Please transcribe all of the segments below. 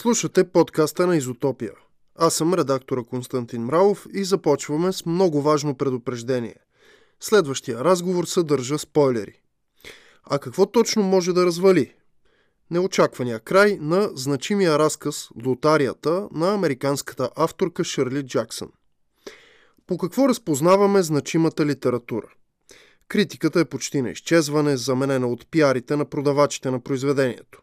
Слушате подкаста на Изотопия. Аз съм редактора Константин Мравов и започваме с много важно предупреждение. Следващия разговор съдържа спойлери. А какво точно може да развали? Неочаквания край на значимия разказ «Лотарията» на американската авторка Шърли Джаксън. По какво разпознаваме значимата литература? Критиката е почти на изчезване, заменена от пиарите на продавачите на произведението.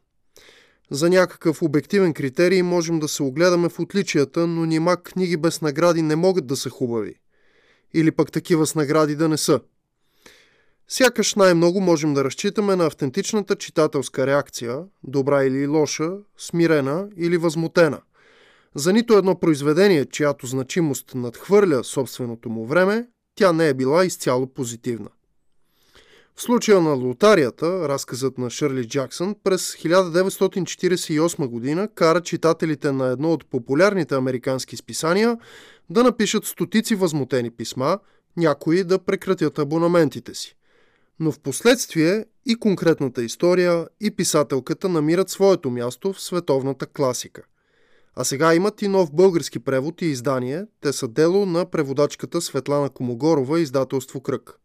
За някакъв обективен критерий можем да се огледаме в отличията, но нима книги без награди не могат да са хубави. Или пък такива с награди да не са. Сякаш най-много можем да разчитаме на автентичната читателска реакция, добра или лоша, смирена или възмутена. За нито едно произведение, чиято значимост надхвърля собственото му време, тя не е била изцяло позитивна. В случая на «Лотарията», разказът на Шърли Джаксън, през 1948 година кара читателите на едно от популярните американски списания да напишат стотици възмутени писма, някои да прекратят абонаментите си. Но в последствие и конкретната история, и писателката намират своето място в световната класика. А сега имат и нов български превод и издание. Те са дело на преводачката Светлана Комогорова, издателство Кръг.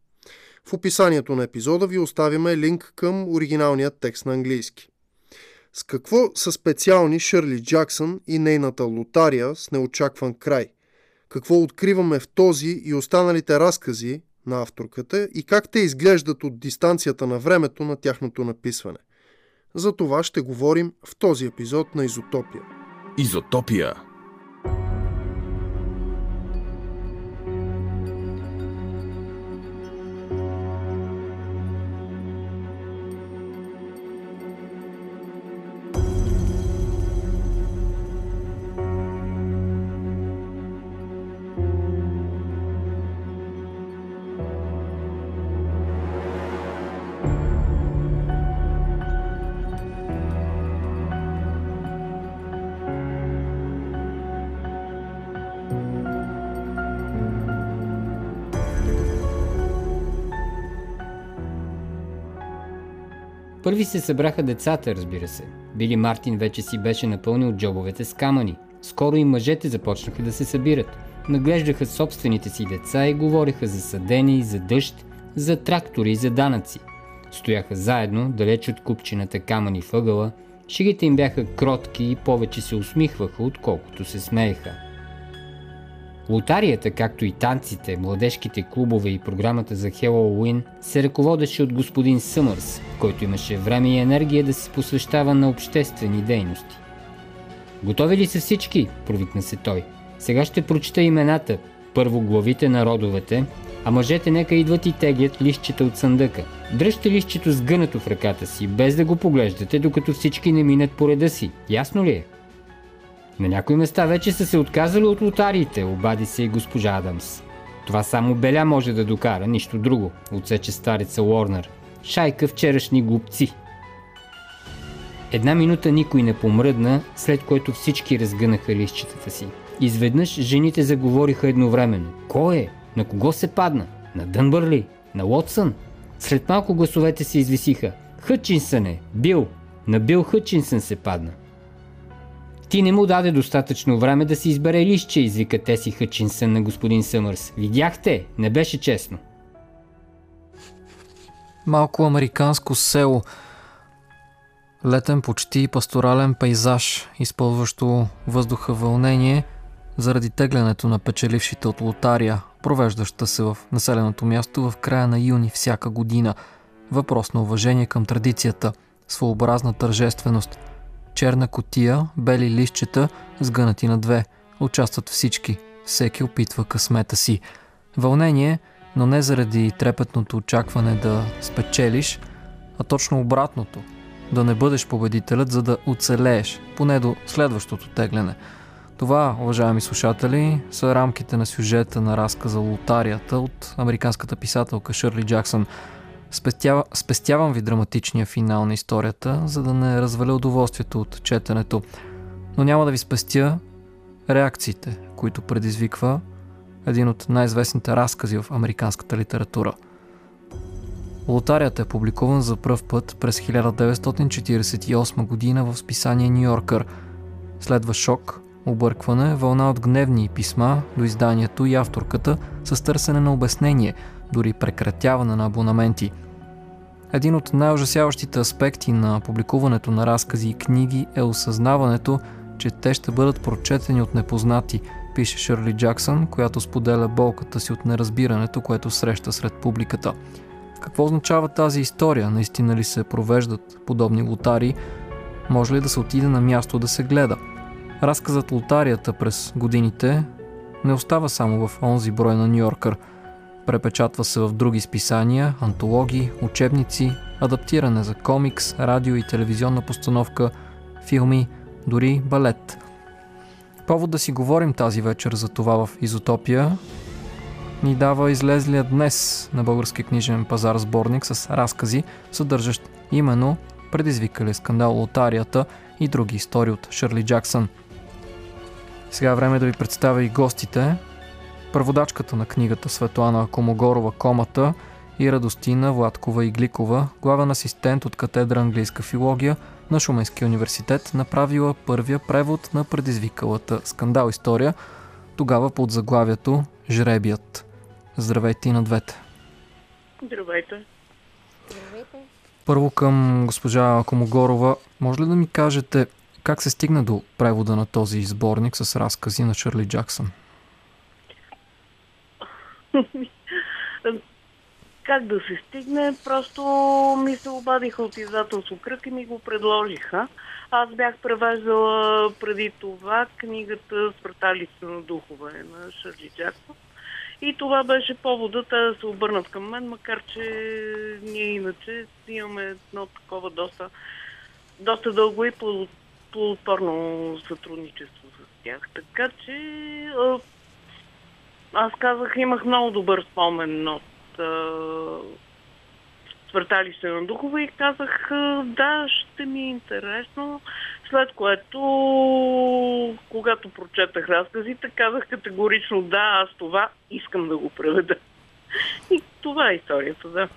В описанието на епизода ви оставяме линк към оригиналния текст на английски. С какво са специални Шърли Джаксън и нейната «Лотария» с неочакван край? Какво откриваме в този и останалите разкази на авторката и как те изглеждат от дистанцията на времето на тяхното написване? За това ще говорим в този епизод на Изотопия. Изотопия. Първи се събраха децата, разбира се. Били Мартин вече си беше напълнил джобовете с камъни. Скоро и мъжете започнаха да се събират. Наглеждаха собствените си деца и говореха за съдене, за дъжд, за трактори и за данъци. Стояха заедно, далеч от купчината камъни в ъгъла. Шегите им бяха кротки и повече се усмихваха, отколкото се смееха. Лотарията, както и танците, младежките клубове и програмата за Хелоуин, се ръководеше от господин Съмърс, който имаше време и енергия да се посвещава на обществени дейности. Готови ли са всички? Провикна се той. Сега ще прочета имената, първо главите на родовете, а мъжете нека идват и теглят листчета от съндъка. Дръжте листчето сгънато в ръката си, без да го поглеждате, докато всички не минат по реда си. Ясно ли е? На някои места вече са се отказали от лотариите, обади се и госпожа Адамс. Това само беля може да докара, нищо друго, отсече стареца Уорнер. Шайка вчерашни глупци. Една минута никой не помръдна, след което всички разгънаха листчетата си. Изведнъж жените заговориха едновременно. Кой е? На кого се падна? На Дънбърли? На Уотсън? След малко гласовете се извисиха. Хътчинсън е! Бил! На Бил Хътчинсън се падна. Ти не му даде достатъчно време да си избере листче, извика Теси Хътчинсън на господин Съмърс. Видяхте, не беше честно. Малко американско село. Летен почти пасторален пейзаж, изпълващо въздуха вълнение заради теглянето на печелившите от лотария, провеждаща се в населеното място в края на юни всяка година. Въпрос на уважение към традицията, своеобразна тържественост. Черна кутия, бели листчета, сгънати на две. Участват всички. Всеки опитва късмета си. Вълнение, но не заради трепетното очакване да спечелиш, а точно обратното. Да не бъдеш победителят, за да оцелееш, поне до следващото тегляне. Това, уважаеми слушатели, са рамките на сюжета на разказа «Лотарията» от американската писателка Шърли Джаксън. Спестявам ви драматичния финал на историята, за да не разваля удоволствието от четенето. Но няма да ви спестя реакциите, които предизвиква един от най-известните разкази в американската литература. «Лотарията» е публикуван за пръв път през 1948 година в списание New Yorker. Следва шок, объркване, вълна от гневни писма до изданието и авторката с търсене на обяснение, дори прекратяване на абонаменти. Един от най-ужасяващите аспекти на публикуването на разкази и книги е осъзнаването, че те ще бъдат прочетени от непознати, пише Шърли Джаксън, която споделя болката си от неразбирането, което среща сред публиката. Какво означава тази история? Наистина ли се провеждат подобни лотарии? Може ли да се отиде на място да се гледа? Разказът Лотарията през годините не остава само в онзи брой на New Yorker. Препечатва се в други списания, антологии, учебници, адаптиране за комикс, радио и телевизионна постановка, филми, дори балет. Повод да си говорим тази вечер за това в Изотопия ни дава излезлия днес на български книжен пазар сборник с разкази, съдържащ именно предизвикали скандал Лотарията и други истории от Шърли Джаксън. Сега е време да ви представя и гостите. Преводачката на книгата Светлана Комогорова Комата и Радостина Владкова Игликова, главен асистент от катедра Английска филология на Шуменския университет, направила първия превод на предизвикалата скандал история, тогава под заглавието Жребият. Здравейте и на двете. Здравейте. Здравейте. Първо към госпожа Комогорова, може ли да ми кажете как се стигна до превода на този изборник с разкази на Шърли Джаксън? Как да се стигне? Просто ми се обадиха от Издателство Кръг и ми го предложиха. Аз бях превеждала преди това книгата Свърталица на духове на Шърли Джаксън. И това беше поводът да се обърнат към мен, макар че ние иначе имаме едно такова доста дълго и плодотворно сътрудничество с тях. Така че аз казах, имах много добър спомен от Свърталище на духове и казах, да, ще ми е интересно. След което, когато прочетах разказите, казах категорично, да, аз това искам да го преведа. И това е историята, да.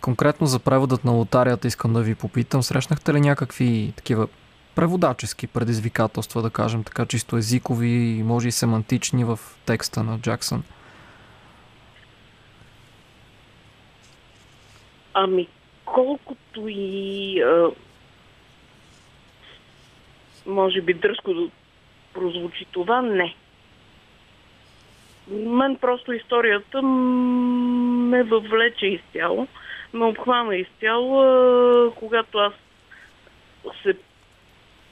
Конкретно за преводът на Лотарията искам да ви попитам. Срещнахте ли някакви такива преводачески предизвикателства, да кажем така, чисто езикови и може и семантични в текста на Джаксън? Ами, колкото и може би дръзко прозвучи това, не. Мен просто историята ме въвлече изцяло, ме обхвана изцяло, когато аз се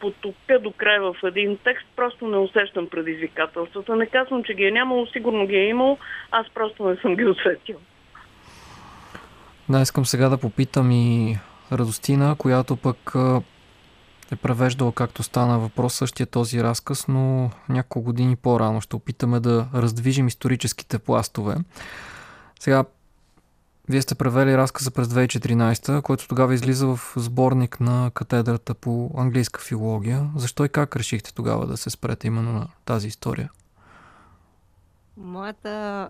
потопя до край в един текст, просто не усещам предизвикателствата. Не казвам, че ги е нямало, сигурно ги е имало, аз просто не съм ги усетила. Да, искам сега да попитам и Радостина, която пък е превеждала, както стана въпрос, същия този разказ, но няколко години по-рано. Ще опитаме да раздвижим историческите пластове. Сега, вие сте превели разказа през 2014, който тогава излиза в сборник на катедрата по английска филология. Защо и как решихте тогава да се спрете именно на тази история? Моята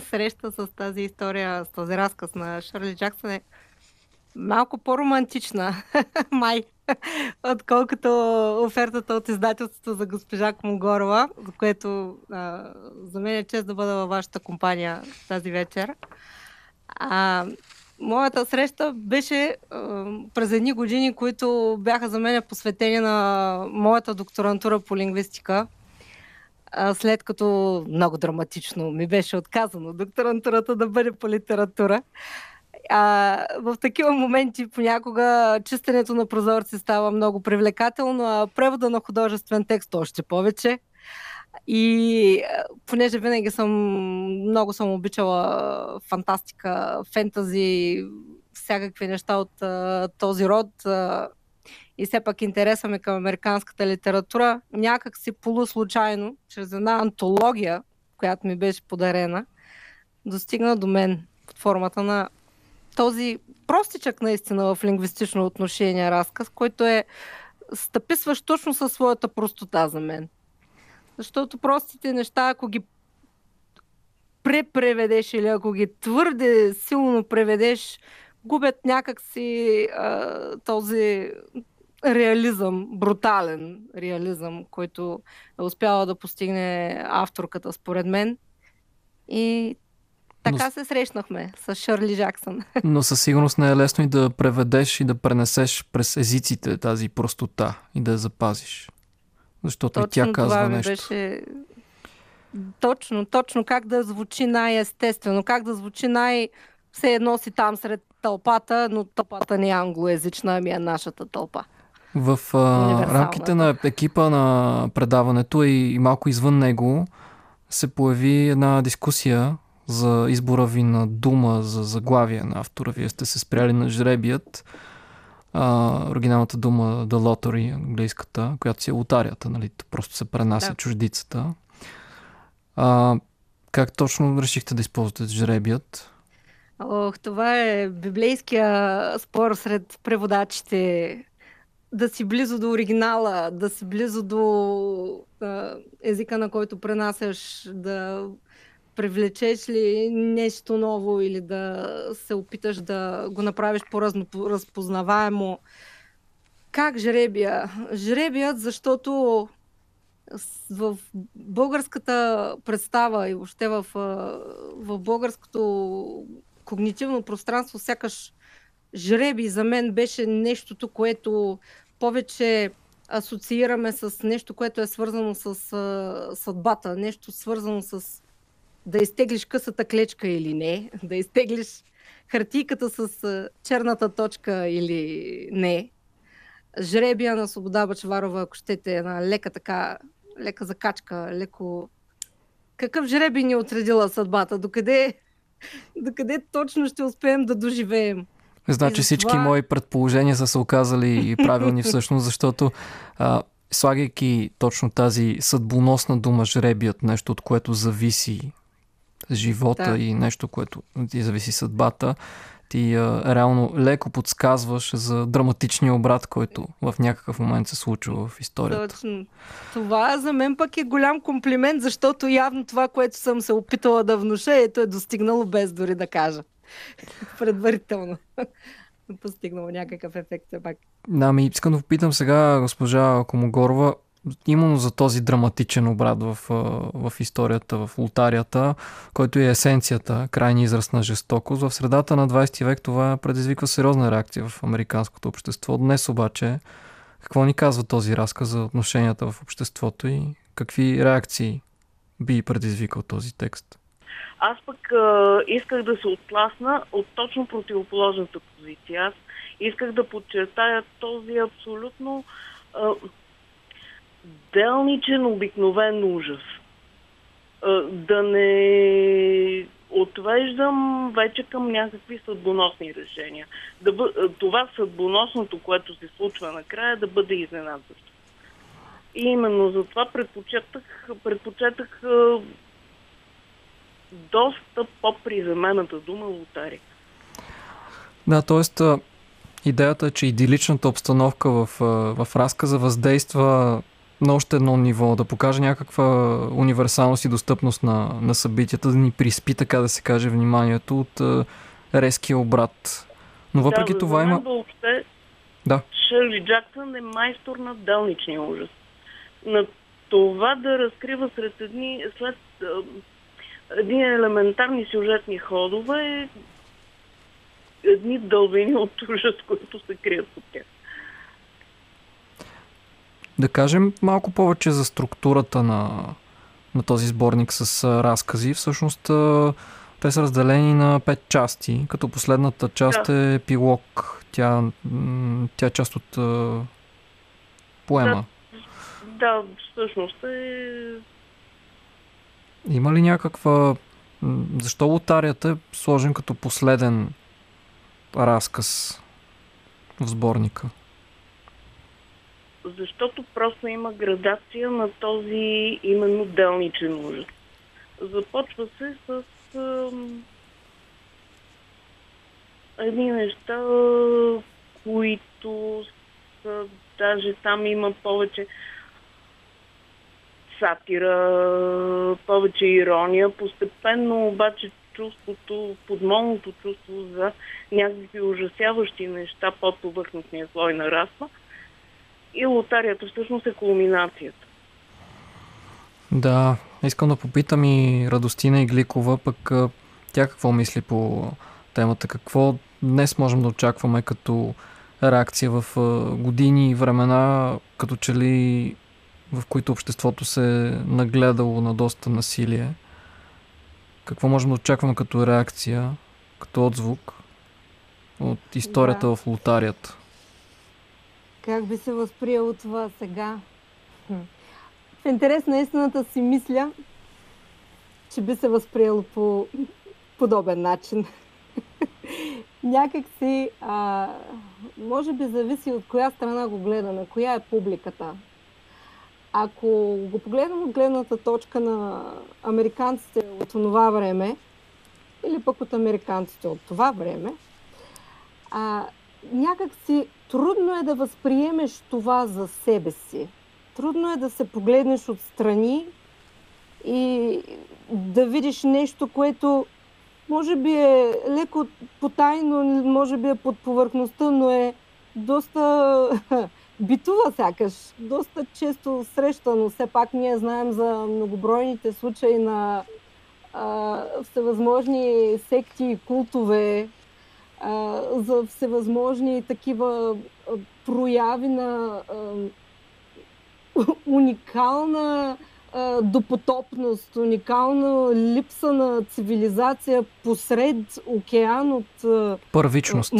среща с тази история, с този разказ на Шърли Джаксън е малко по-романтична, май, отколкото офертата от издателството за госпожа Комогорова, за което за мен е чест да бъда във вашата компания тази вечер. Моята среща беше през едни години, които бяха за мен посветени на моята докторантура по лингвистика, след като много драматично ми беше отказано докторантурата да бъде по литература. В такива моменти понякога чистенето на прозорци става много привлекателно, а превода на художествен текст още повече. И понеже винаги много съм обичала фантастика, фентази, всякакви неща от този род, и все пак интереса ми към американската литература, някак си полуслучайно, чрез една антология, която ми беше подарена, достигна до мен под формата на този простичък наистина в лингвистично отношение разказ, който е стъписващ точно със своята простота за мен. Защото простите неща, ако ги препреведеш или ако ги твърде силно преведеш, губят някакси този реализъм, брутален реализъм, който е успяла да постигне авторката, според мен. И така се срещнахме с Шърли Джаксън. Но със сигурност не е лесно и да преведеш и да пренесеш през езиците тази простота и да я запазиш. Защото точно и тя казва нещо. Беше... Точно как да звучи най-естествено, как да звучи все едно си там сред тълпата, но тълпата не е англоязична, ами е нашата тълпа. В рамките на екипа на предаването и малко извън него се появи една дискусия за избора ви на дума за заглавие на автора. Вие сте се спряли на Жребият, оригиналната дума The Lottery, английската, която си е лотарията, нали? Просто се пренася чуждицата. Как точно решихте да използвате Жребият? Това е библейския спор сред преводачите. Да си близо до оригинала, да си близо до езика, на който пренасяш, да привлечеш ли нещо ново или да се опиташ да го направиш по-разпознаваемо. Как жребия? Жребият, защото в българската представа и въобще в българското когнитивно пространство, сякаш жребий за мен беше нещото, което повече асоциираме с нещо, което е свързано с съдбата, нещо свързано с да изтеглиш късата клечка или не, да изтеглиш хартийката с черната точка или не. Жребия на Свобода Бъчварова, ако щете, една лека така, лека закачка, леко... Какъв жребий ни отредила съдбата? Докъде точно ще успеем да доживеем? Значи всички мои предположения са се оказали и правилни всъщност, защото слагайки точно тази съдбоносна дума жребият, нещо от което зависи живота и нещо, което ти зависи съдбата, ти реално леко подсказваш за драматичния обрат, който в някакъв момент се случва в историята. Точно. Това за мен пък е голям комплимент, защото явно това, което съм се опитала да внуша, е достигнало без дори да кажа. Предварително. Постигнало някакъв ефект все пак. Да, ми искам да попитам сега госпожа Комогорова, именно за този драматичен обрат в историята, в лотарията, който е есенцията, крайния израз на жестокост. В средата на 20 век това предизвиква сериозна реакция в американското общество. Днес обаче, какво ни казва този разказ за отношенията в обществото и какви реакции би предизвикал този текст? Аз пък исках да се отпласна от точно противоположната позиция. Аз исках да подчертая този абсолютно делничен, обикновен ужас. Да не отвеждам вече към някакви съдбоносни решения. Това съдбоносното, което се случва накрая, да бъде изненадващо. И именно затова предпочетах доста по-приземената дума лотария. Да, т.е. идеята е, че идиличната обстановка в разказа въздейства на още едно ниво, да покаже някаква универсалност и достъпност на събитията, да ни приспи, така да се каже, вниманието от резкия обрат. Но въпреки това има... Въобще, Шърли Джаксън е майстор на делничния ужас. На това да разкрива след едни елементарни сюжетни ходове, едни дълбини от ужас, които се крият под тях. Да кажем малко повече за структурата на този сборник с разкази. Всъщност те са разделени на 5 части, като последната част е епилог. Тя е част от поема. Да, всъщност е... Има ли някаква... Защо лотарията е сложен като последен разказ в сборника? Защото просто има градация на този именно делничен ужас. Започва се с едни неща, които са, даже там има повече сатира, повече ирония. Постепенно обаче чувството, подмолното чувство за някакви ужасяващи неща под повърхностния слой нараства и Лотарията всъщност е кулминацията. Да, искам да попитам и Радостина Игликова, пък тя какво мисли по темата? Какво днес можем да очакваме като реакция в години и времена, като че ли в които обществото се е нагледало на доста насилие? Какво можем да очакваме като реакция, като отзвук от историята в Лотарията? Как би се възприело това сега? В интерес на истината си мисля, че би се възприело по подобен начин. Някак си, може би зависи от коя страна го гледаме, коя е публиката. Ако го погледнем от гледната точка на американците от това време, или пък от американците от това време, някак си трудно е да възприемеш това за себе си. Трудно е да се погледнеш отстрани и да видиш нещо, което може би е леко потайно, може би е под повърхността, но е доста битува сякаш, доста често срещано. Все пак ние знаем за многобройните случаи на всевъзможни секти и култове, за всевъзможни такива прояви на уникална допотопност, уникална липса на цивилизация посред океан от първичност.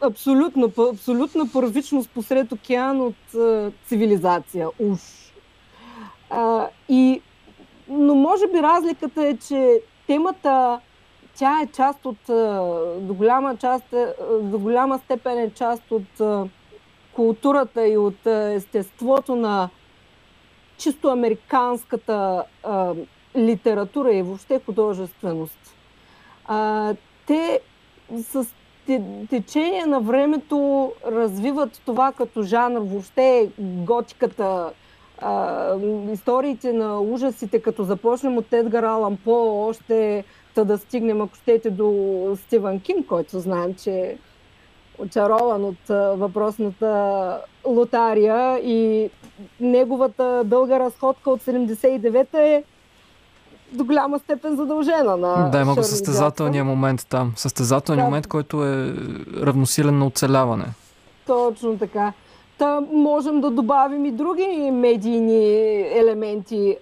Абсолютна първичност посред океан от цивилизация. Но може би разликата е, че темата, тя е част от, до голяма степен е част от културата и от естеството на чисто американската литература и въобще художественост. Те с течение на времето развиват това като жанр, въобще готиката, историите на ужасите, като започнем от Едгар Алан По, още да стигнем, ако щете, до Стивън Кинг, който знаем, че е очарован от въпросната Лотария, и неговата дълга разходка от 79-та е до голяма степен задължена на... Да, има го състезателния момент там. Състезателния момент, който е равносилен на оцеляване. Точно така. Та можем да добавим и други медийни елементи.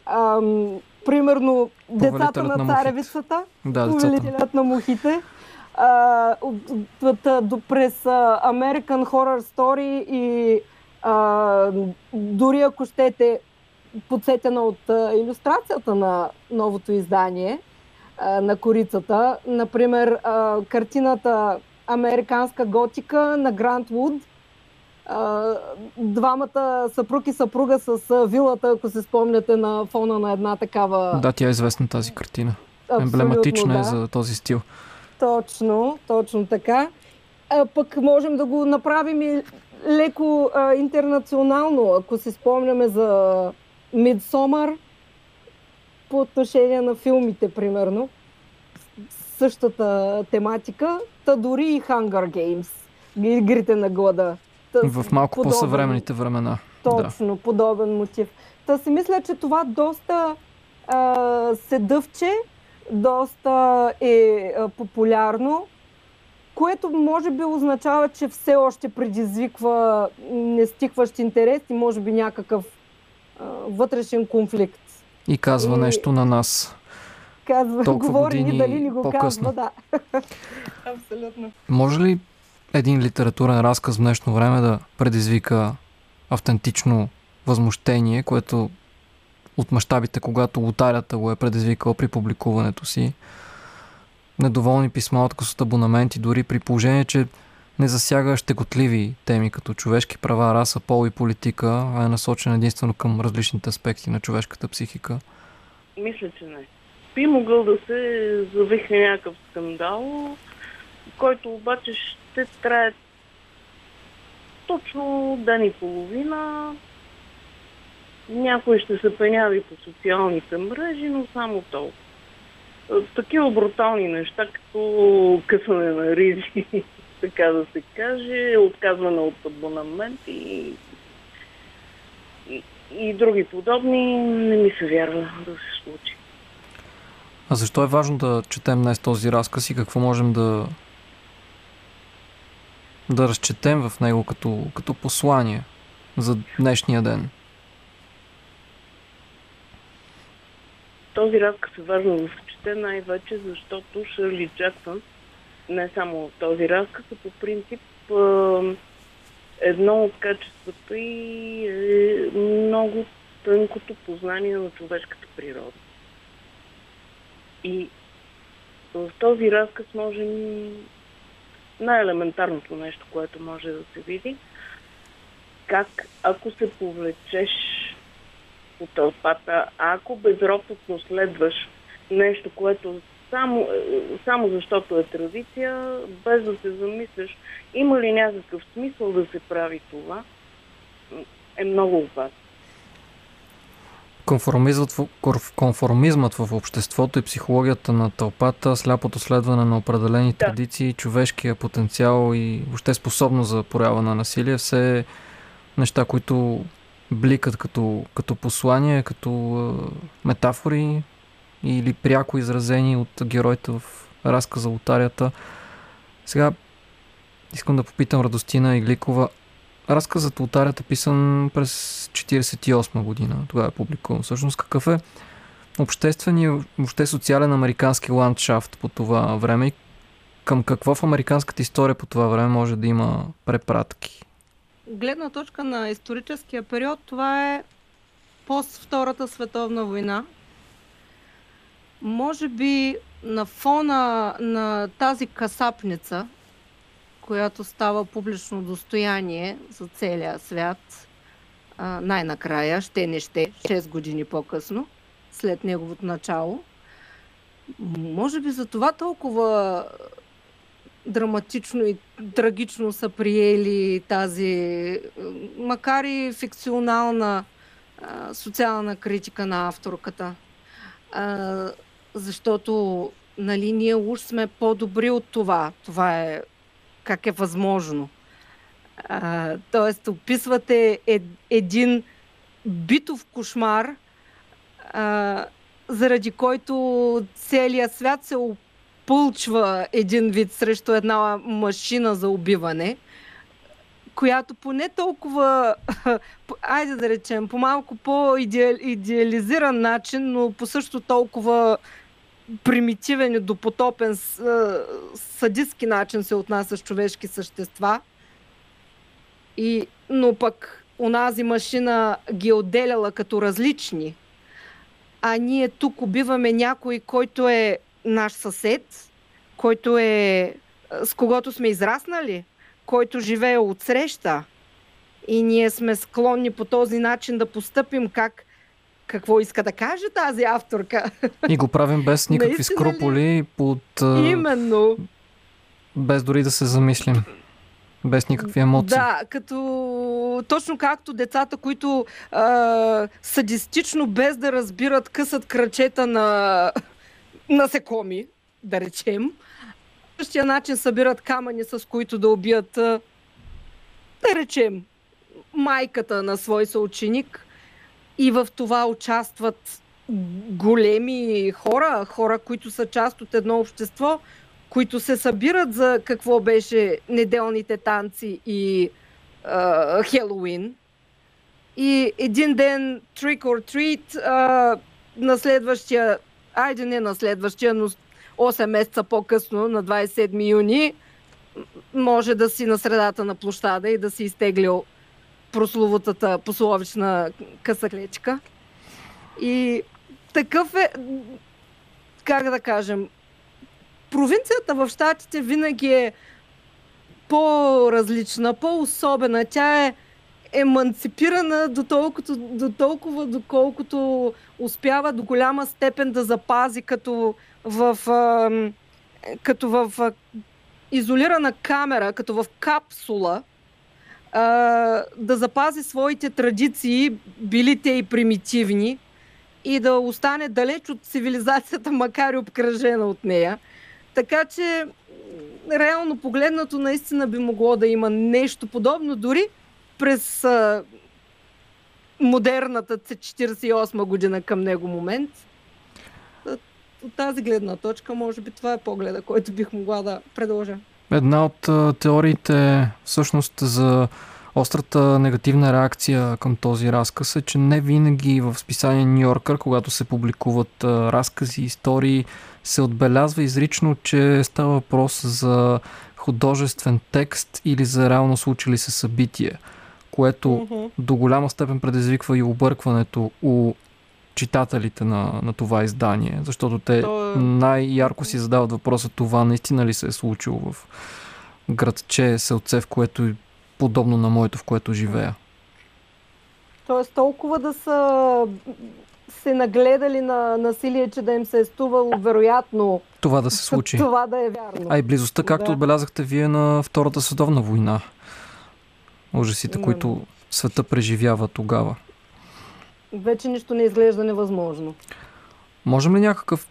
Примерно, децата на царевицата, повелителят на мухите. През American Horror Story и дори, ако щете, подсетена от илюстрацията на новото издание на корицата. Например, картината Американска готика на Грант Вуд. Двамата съпруг и съпруга с вилата, ако се спомняте, на фона на една такава... Да, тя е известна тази картина. Абсолютно, емблематична е за този стил. Точно така. Пък можем да го направим и леко интернационално, ако си спомняме за Midsommar по отношение на филмите, примерно. Същата тематика, та дори и Hunger Games, игрите на глада. В малко по-съвременните времена. Точно, да. Подобен мотив. Та си мисля, че това доста се дъвче, доста е популярно, което може би означава, че все още предизвиква нестихващ интерес и може би някакъв вътрешен конфликт. И казва нещо на нас. Говори ни, дали ни го по-късно. Казва, да. Абсолютно. Може ли един литературен разказ в днешно време да предизвика автентично възмущение, което от мащабите, когато Лотарията го е предизвикала при публикуването си, недоволни писма, отказ от абонаменти, дори при положение, че не засяга щекотливи теми като човешки права, раса, пол и политика, а е насочен единствено към различните аспекти на човешката психика? Мисля, че не. Би могъл да се завихне някакъв скандал, който обаче ще трае точно ден и половина. Някой ще се пеняви по социалните мрежи, но само толкова. Такива брутални неща, като късане на ризи, така да се каже, отказване от абонамент и и други подобни, не ми се вярва да се случи. А защо е важно да четем днес този разказ и какво можем да разчетем в него като послание за днешния ден? Този разказ е важно да се чете най-вече, защото Шърли Джаксън, не само този разказ, а по принцип едно от качествата и е много тънкото познание на човешката природа. И в този разказ може най-елементарното нещо, което може да се види, как ако се повлечеш от тълпата, ако безропотно следваш нещо, което само защото е традиция, без да се замисляш има ли някакъв смисъл да се прави това, е много опасно. Конформизмът в обществото и психологията на тълпата, сляпото следване на определени традиции, човешкия потенциал и въобще способност за проява на насилие, все неща, които бликат като послания, като метафори или пряко изразени от героите в разказа Лотарията. Сега искам да попитам Радостина Игликова. Разказът Лотарията е писан през 1948 година. Тогава е публикуван. Всъщност какъв е общественият, въобще социален американски ландшафт по това време и към какво в американската история по това време може да има препратки? Гледна точка на историческия период, това е пост Втората световна война. Може би на фона на тази касапница, която става публично достояние за целия свят, най-накрая, ще не ще, 6 години по-късно, след неговото начало. Може би за това толкова драматично и трагично са приели тази, макар и фикционална социална критика на авторката. Защото нали, ние уж сме по-добри от това. Това е как е възможно. Тоест, описвате един битов кошмар, заради който целият свят се опълчва един вид срещу една машина за убиване, която поне толкова, айде да речем, по малко по-идеализиран начин, но по също толкова примитивен и допотопен садистски начин се отнася с човешки същества. Но пък онази машина ги е отделяла като различни. А ние тук убиваме някой, който е наш съсед, който е с когото сме израснали, който живее отсреща и ние сме склонни по този начин да постъпим какво иска да каже тази авторка. И го правим без никакви скрупули, именно. Без дори да се замислим. Без никакви емоции. Да, точно както децата, които садистично, без да разбират, късат крачета на насекоми, да речем. По същия начин събират камъни, с които да убият, да речем, майката на свой съученик. И в това участват големи хора, които са част от едно общество, които се събират за какво беше неделните танци и Хелоуин. И един ден trick or treat, на следващия, айде не на следващия, но 8 месеца по-късно, на 27 юни, може да си на средата на площада и да си изтеглил прословутата пословична късаклечка. И такъв е, как да кажем, провинцията в щатите винаги е по-различна, по-особена. Тя е еманципирана до толкова, доколкото успява до голяма степен да запази като в изолирана камера, като в капсула, да запази своите традиции, били те и примитивни, и да остане далеч от цивилизацията, макар и обкръжена от нея. Така че, реално погледнато, наистина би могло да има нещо подобно, дори през модерната 48-ма година към него момент. От тази гледна точка, може би това е погледа, който бих могла да предложа. Една от теориите всъщност за острата негативна реакция към този разказ е, че не винаги в списание New Yorker, когато се публикуват разкази, истории, се отбелязва изрично, че става въпрос за художествен текст или за реално случили се събитие, което до голяма степен предизвиква и объркването у читателите на това издание, защото те най-ярко си задават въпроса това наистина ли се е случило в градче, селце, в което е подобно на моето, в което живея. Тоест толкова да са се нагледали на насилие, че да им се е стувало вероятно това да се случи. Това да е вярно. А и близостта, както отбелязахте вие, на Втората световна война. Ужасите, които света преживява тогава. Вече нищо не изглежда невъзможно. Можем ли някакъв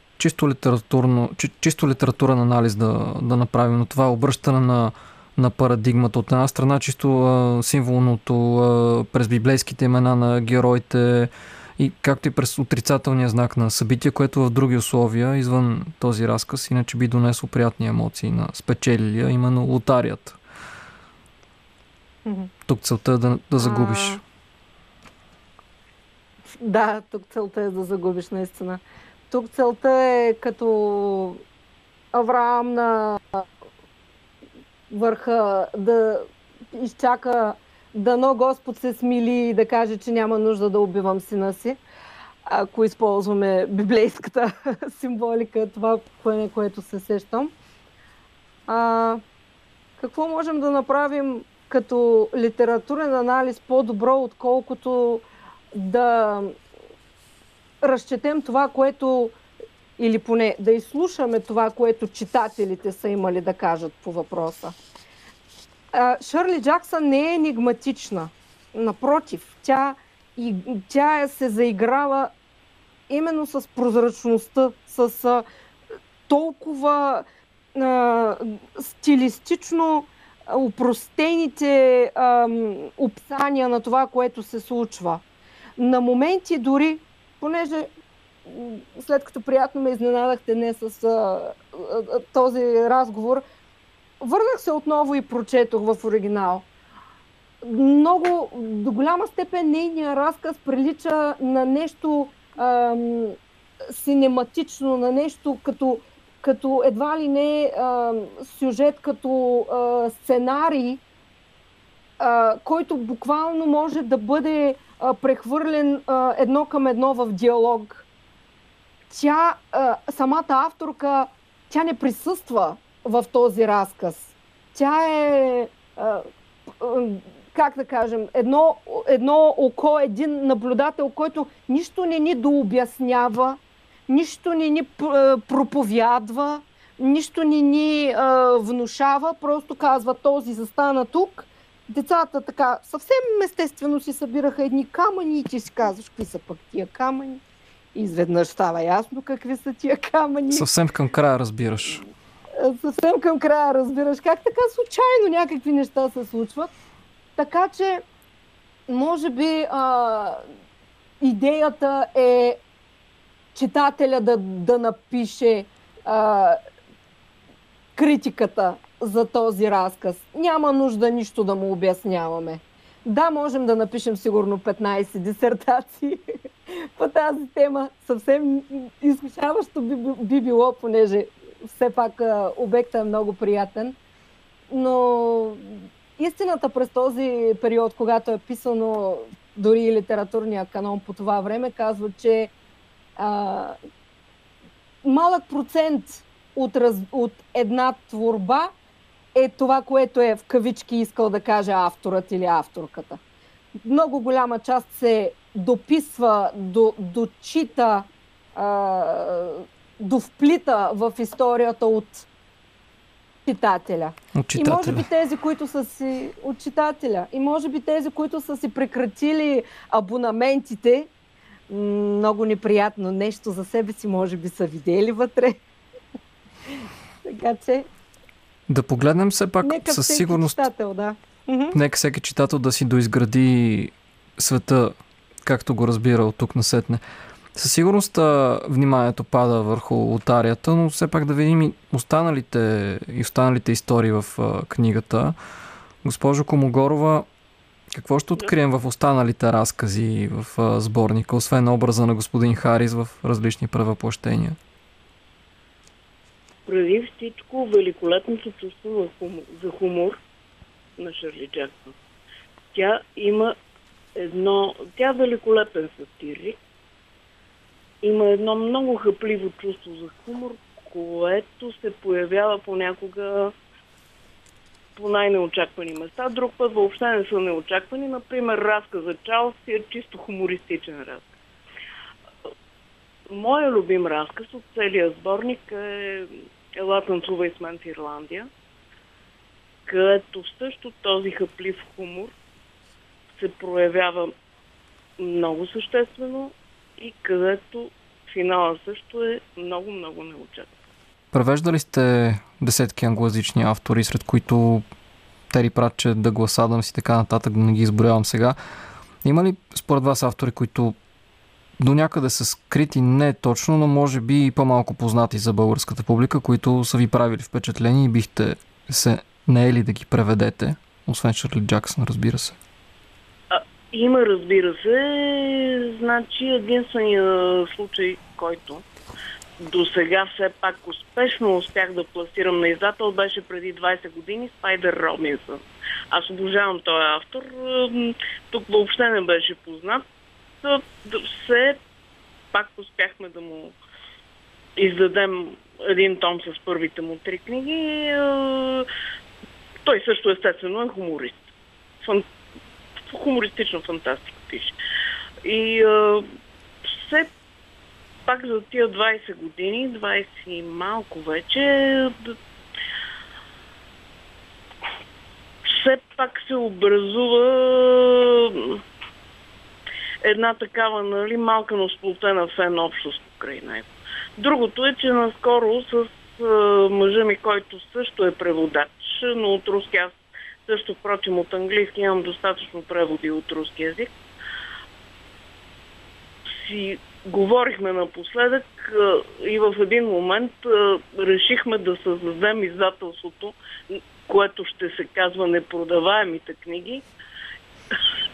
чисто литературен анализ да направим на това обръщане на парадигмата? От една страна чисто символното през библейските имена на героите и както и през отрицателния знак на събитие, което в други условия, извън този разказ, иначе би донесло приятни емоции на спечелилия, именно лотарията. Тук целта е да загубиш. Да, тук целта е да загубиш, наистина. Тук целта е като Авраам на върха да изчака, дано Господ се смили и да каже, че няма нужда да убивам сина си. Ако използваме библейската символика, това е което се сещам. Какво можем да направим като литературен анализ по-добро, отколкото да разчетем това, което, или поне да изслушаме това, което читателите са имали да кажат по въпроса. Шърли Джаксън не е енигматична. Напротив, тя се заиграва именно с прозрачността, с толкова стилистично опростените описания на това, което се случва. На моменти дори, понеже след като приятно ме изненадахте днес с този разговор, върнах се отново и прочетох в оригинал. Много, до голяма степен нейният разказ прилича на нещо синематично, на нещо като едва ли не сюжет, като сценарий, който буквално може да бъде прехвърлен едно към едно в диалог. Тя, самата авторка, тя не присъства в този разказ. Тя е, как да кажем, едно око, един наблюдател, който нищо не ни дообяснява, нищо не ни проповядва, нищо не ни внушава, просто казва този застана тук. Децата така съвсем естествено си събираха едни камъни и ти си казваш, какви са пък тия камъни. Изведнъж става ясно какви са тия камъни. Съвсем към края разбираш. Съвсем към края разбираш. Как така случайно някакви неща се случват. Така че, може би, идеята е читателя да напише критиката за този разказ. Няма нужда нищо да му обясняваме. Да, можем да напишем сигурно 15 дисертации по тази тема. Съвсем изкушаващо би било, понеже все пак обектът е много приятен. Но истината през този период, когато е писано дори и литературния канон по това време, казва, че малък процент от една творба е това, което е в кавички искал да каже авторът или авторката. Много голяма част се дописва, дочита, довплита в историята от читателя. И може би тези, които са си от читателя. И може би тези, които са си прекратили абонаментите, много неприятно нещо за себе си, може би са видели вътре. Така че да погледнем все пак със сигурност. Нека всеки читател да си доизгради света както го разбира от тук насетне. Със сигурност вниманието пада върху лотарията, но все пак да видим и останалите истории в книгата. Госпожо Комогорова, какво ще открием в останалите разкази в сборника, освен образа на господин Харис в различни превъплъщения? Преди всичко великолепното чувство за хумор на Шърли Джаксън. Тя има Тя е великолепен сатирик. Има едно много хъпливо чувство за хумор, което се появява понякога по най-неочаквани места. Друг път въобще не са неочаквани. Например, разказа Чарлз е чисто хумористичен разказ. Моя любим разказ от целия сборник е "Ела танцувай с мен в Ирландия", където също този хъплив хумор се проявява много съществено и където финала също е много-много неочакван. Превеждали сте десетки англоязични автори, сред които Тери Пратчет, Дъглас Адамс и така нататък, да не ги изброявам сега. Има ли според вас автори, които до някъде са скрити, не точно, но може би и по-малко познати за българската публика, които са ви правили впечатление и бихте се наели да ги преведете, освен Шърли Джаксън, разбира се? Има, разбира се. Значи единствения случай, който до сега все пак успешно успях да пласирам на издател, беше преди 20 години Спайдър Робинсън. Аз обожавам този автор. Тук въобще не беше познат. Все пак успяхме да му издадем един том с първите му 3 книги. Той също естествено е хуморист. Хумористична фантастика пише. И все пак за тия 20 години, 20 и малко вече, все пак се образува една такава, нали, малка, но сплотена фен общност покрай него. Другото е, че наскоро с мъжа ми, който също е преводач, но от руски, аз също, впрочем, от английски имам достатъчно преводи от руски език, си говорихме напоследък и в един момент решихме да създадем издателството, което ще се казва "Непродаваемите книги",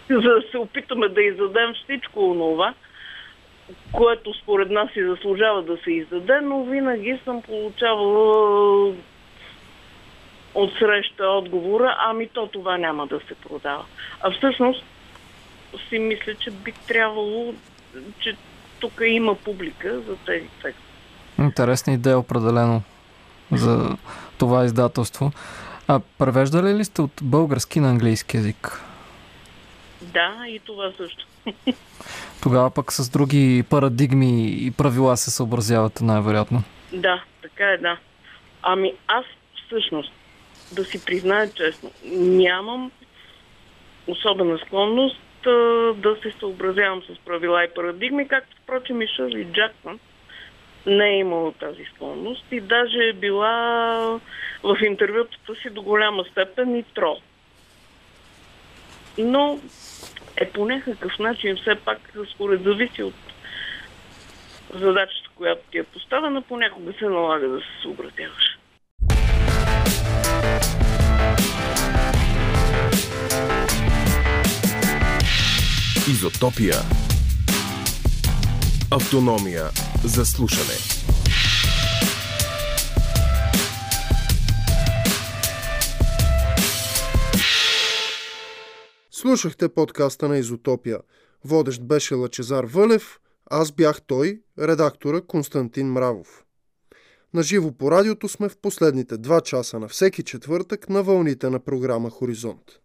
за да се опитаме да издадем всичко онова, което според нас си заслужава да се издаде, но винаги съм получавала отсреща отговора: ами то това няма да се продава. А всъщност си мисля, че би трябвало, че тук има публика за тези текст. Интересна идея определено за това издателство. А превеждали ли сте от български на английски език? Да, и това също. Тогава пък с други парадигми и правила се съобразявате най-вероятно. Да, така е, да. Ами аз всъщност, да си призная честно, нямам особена склонност да се съобразявам с правила и парадигми, както впрочем и Шърли Джаксън не е имала тази склонност и даже е била в интервютата си до голяма степен и трол. Но е по някакъв начин все пак, според, зависи от задачата, която ти е поставена, понякога се налага да се съобразяваш. Изотопия. Автономия за слушане. Слушахте подкаста на Изотопия. Водещ беше Лъчезар Вълев, аз бях той, редактора Константин Мравов. Наживо по радиото сме в последните 2 часа на всеки четвъртък на вълните на програма Хоризонт.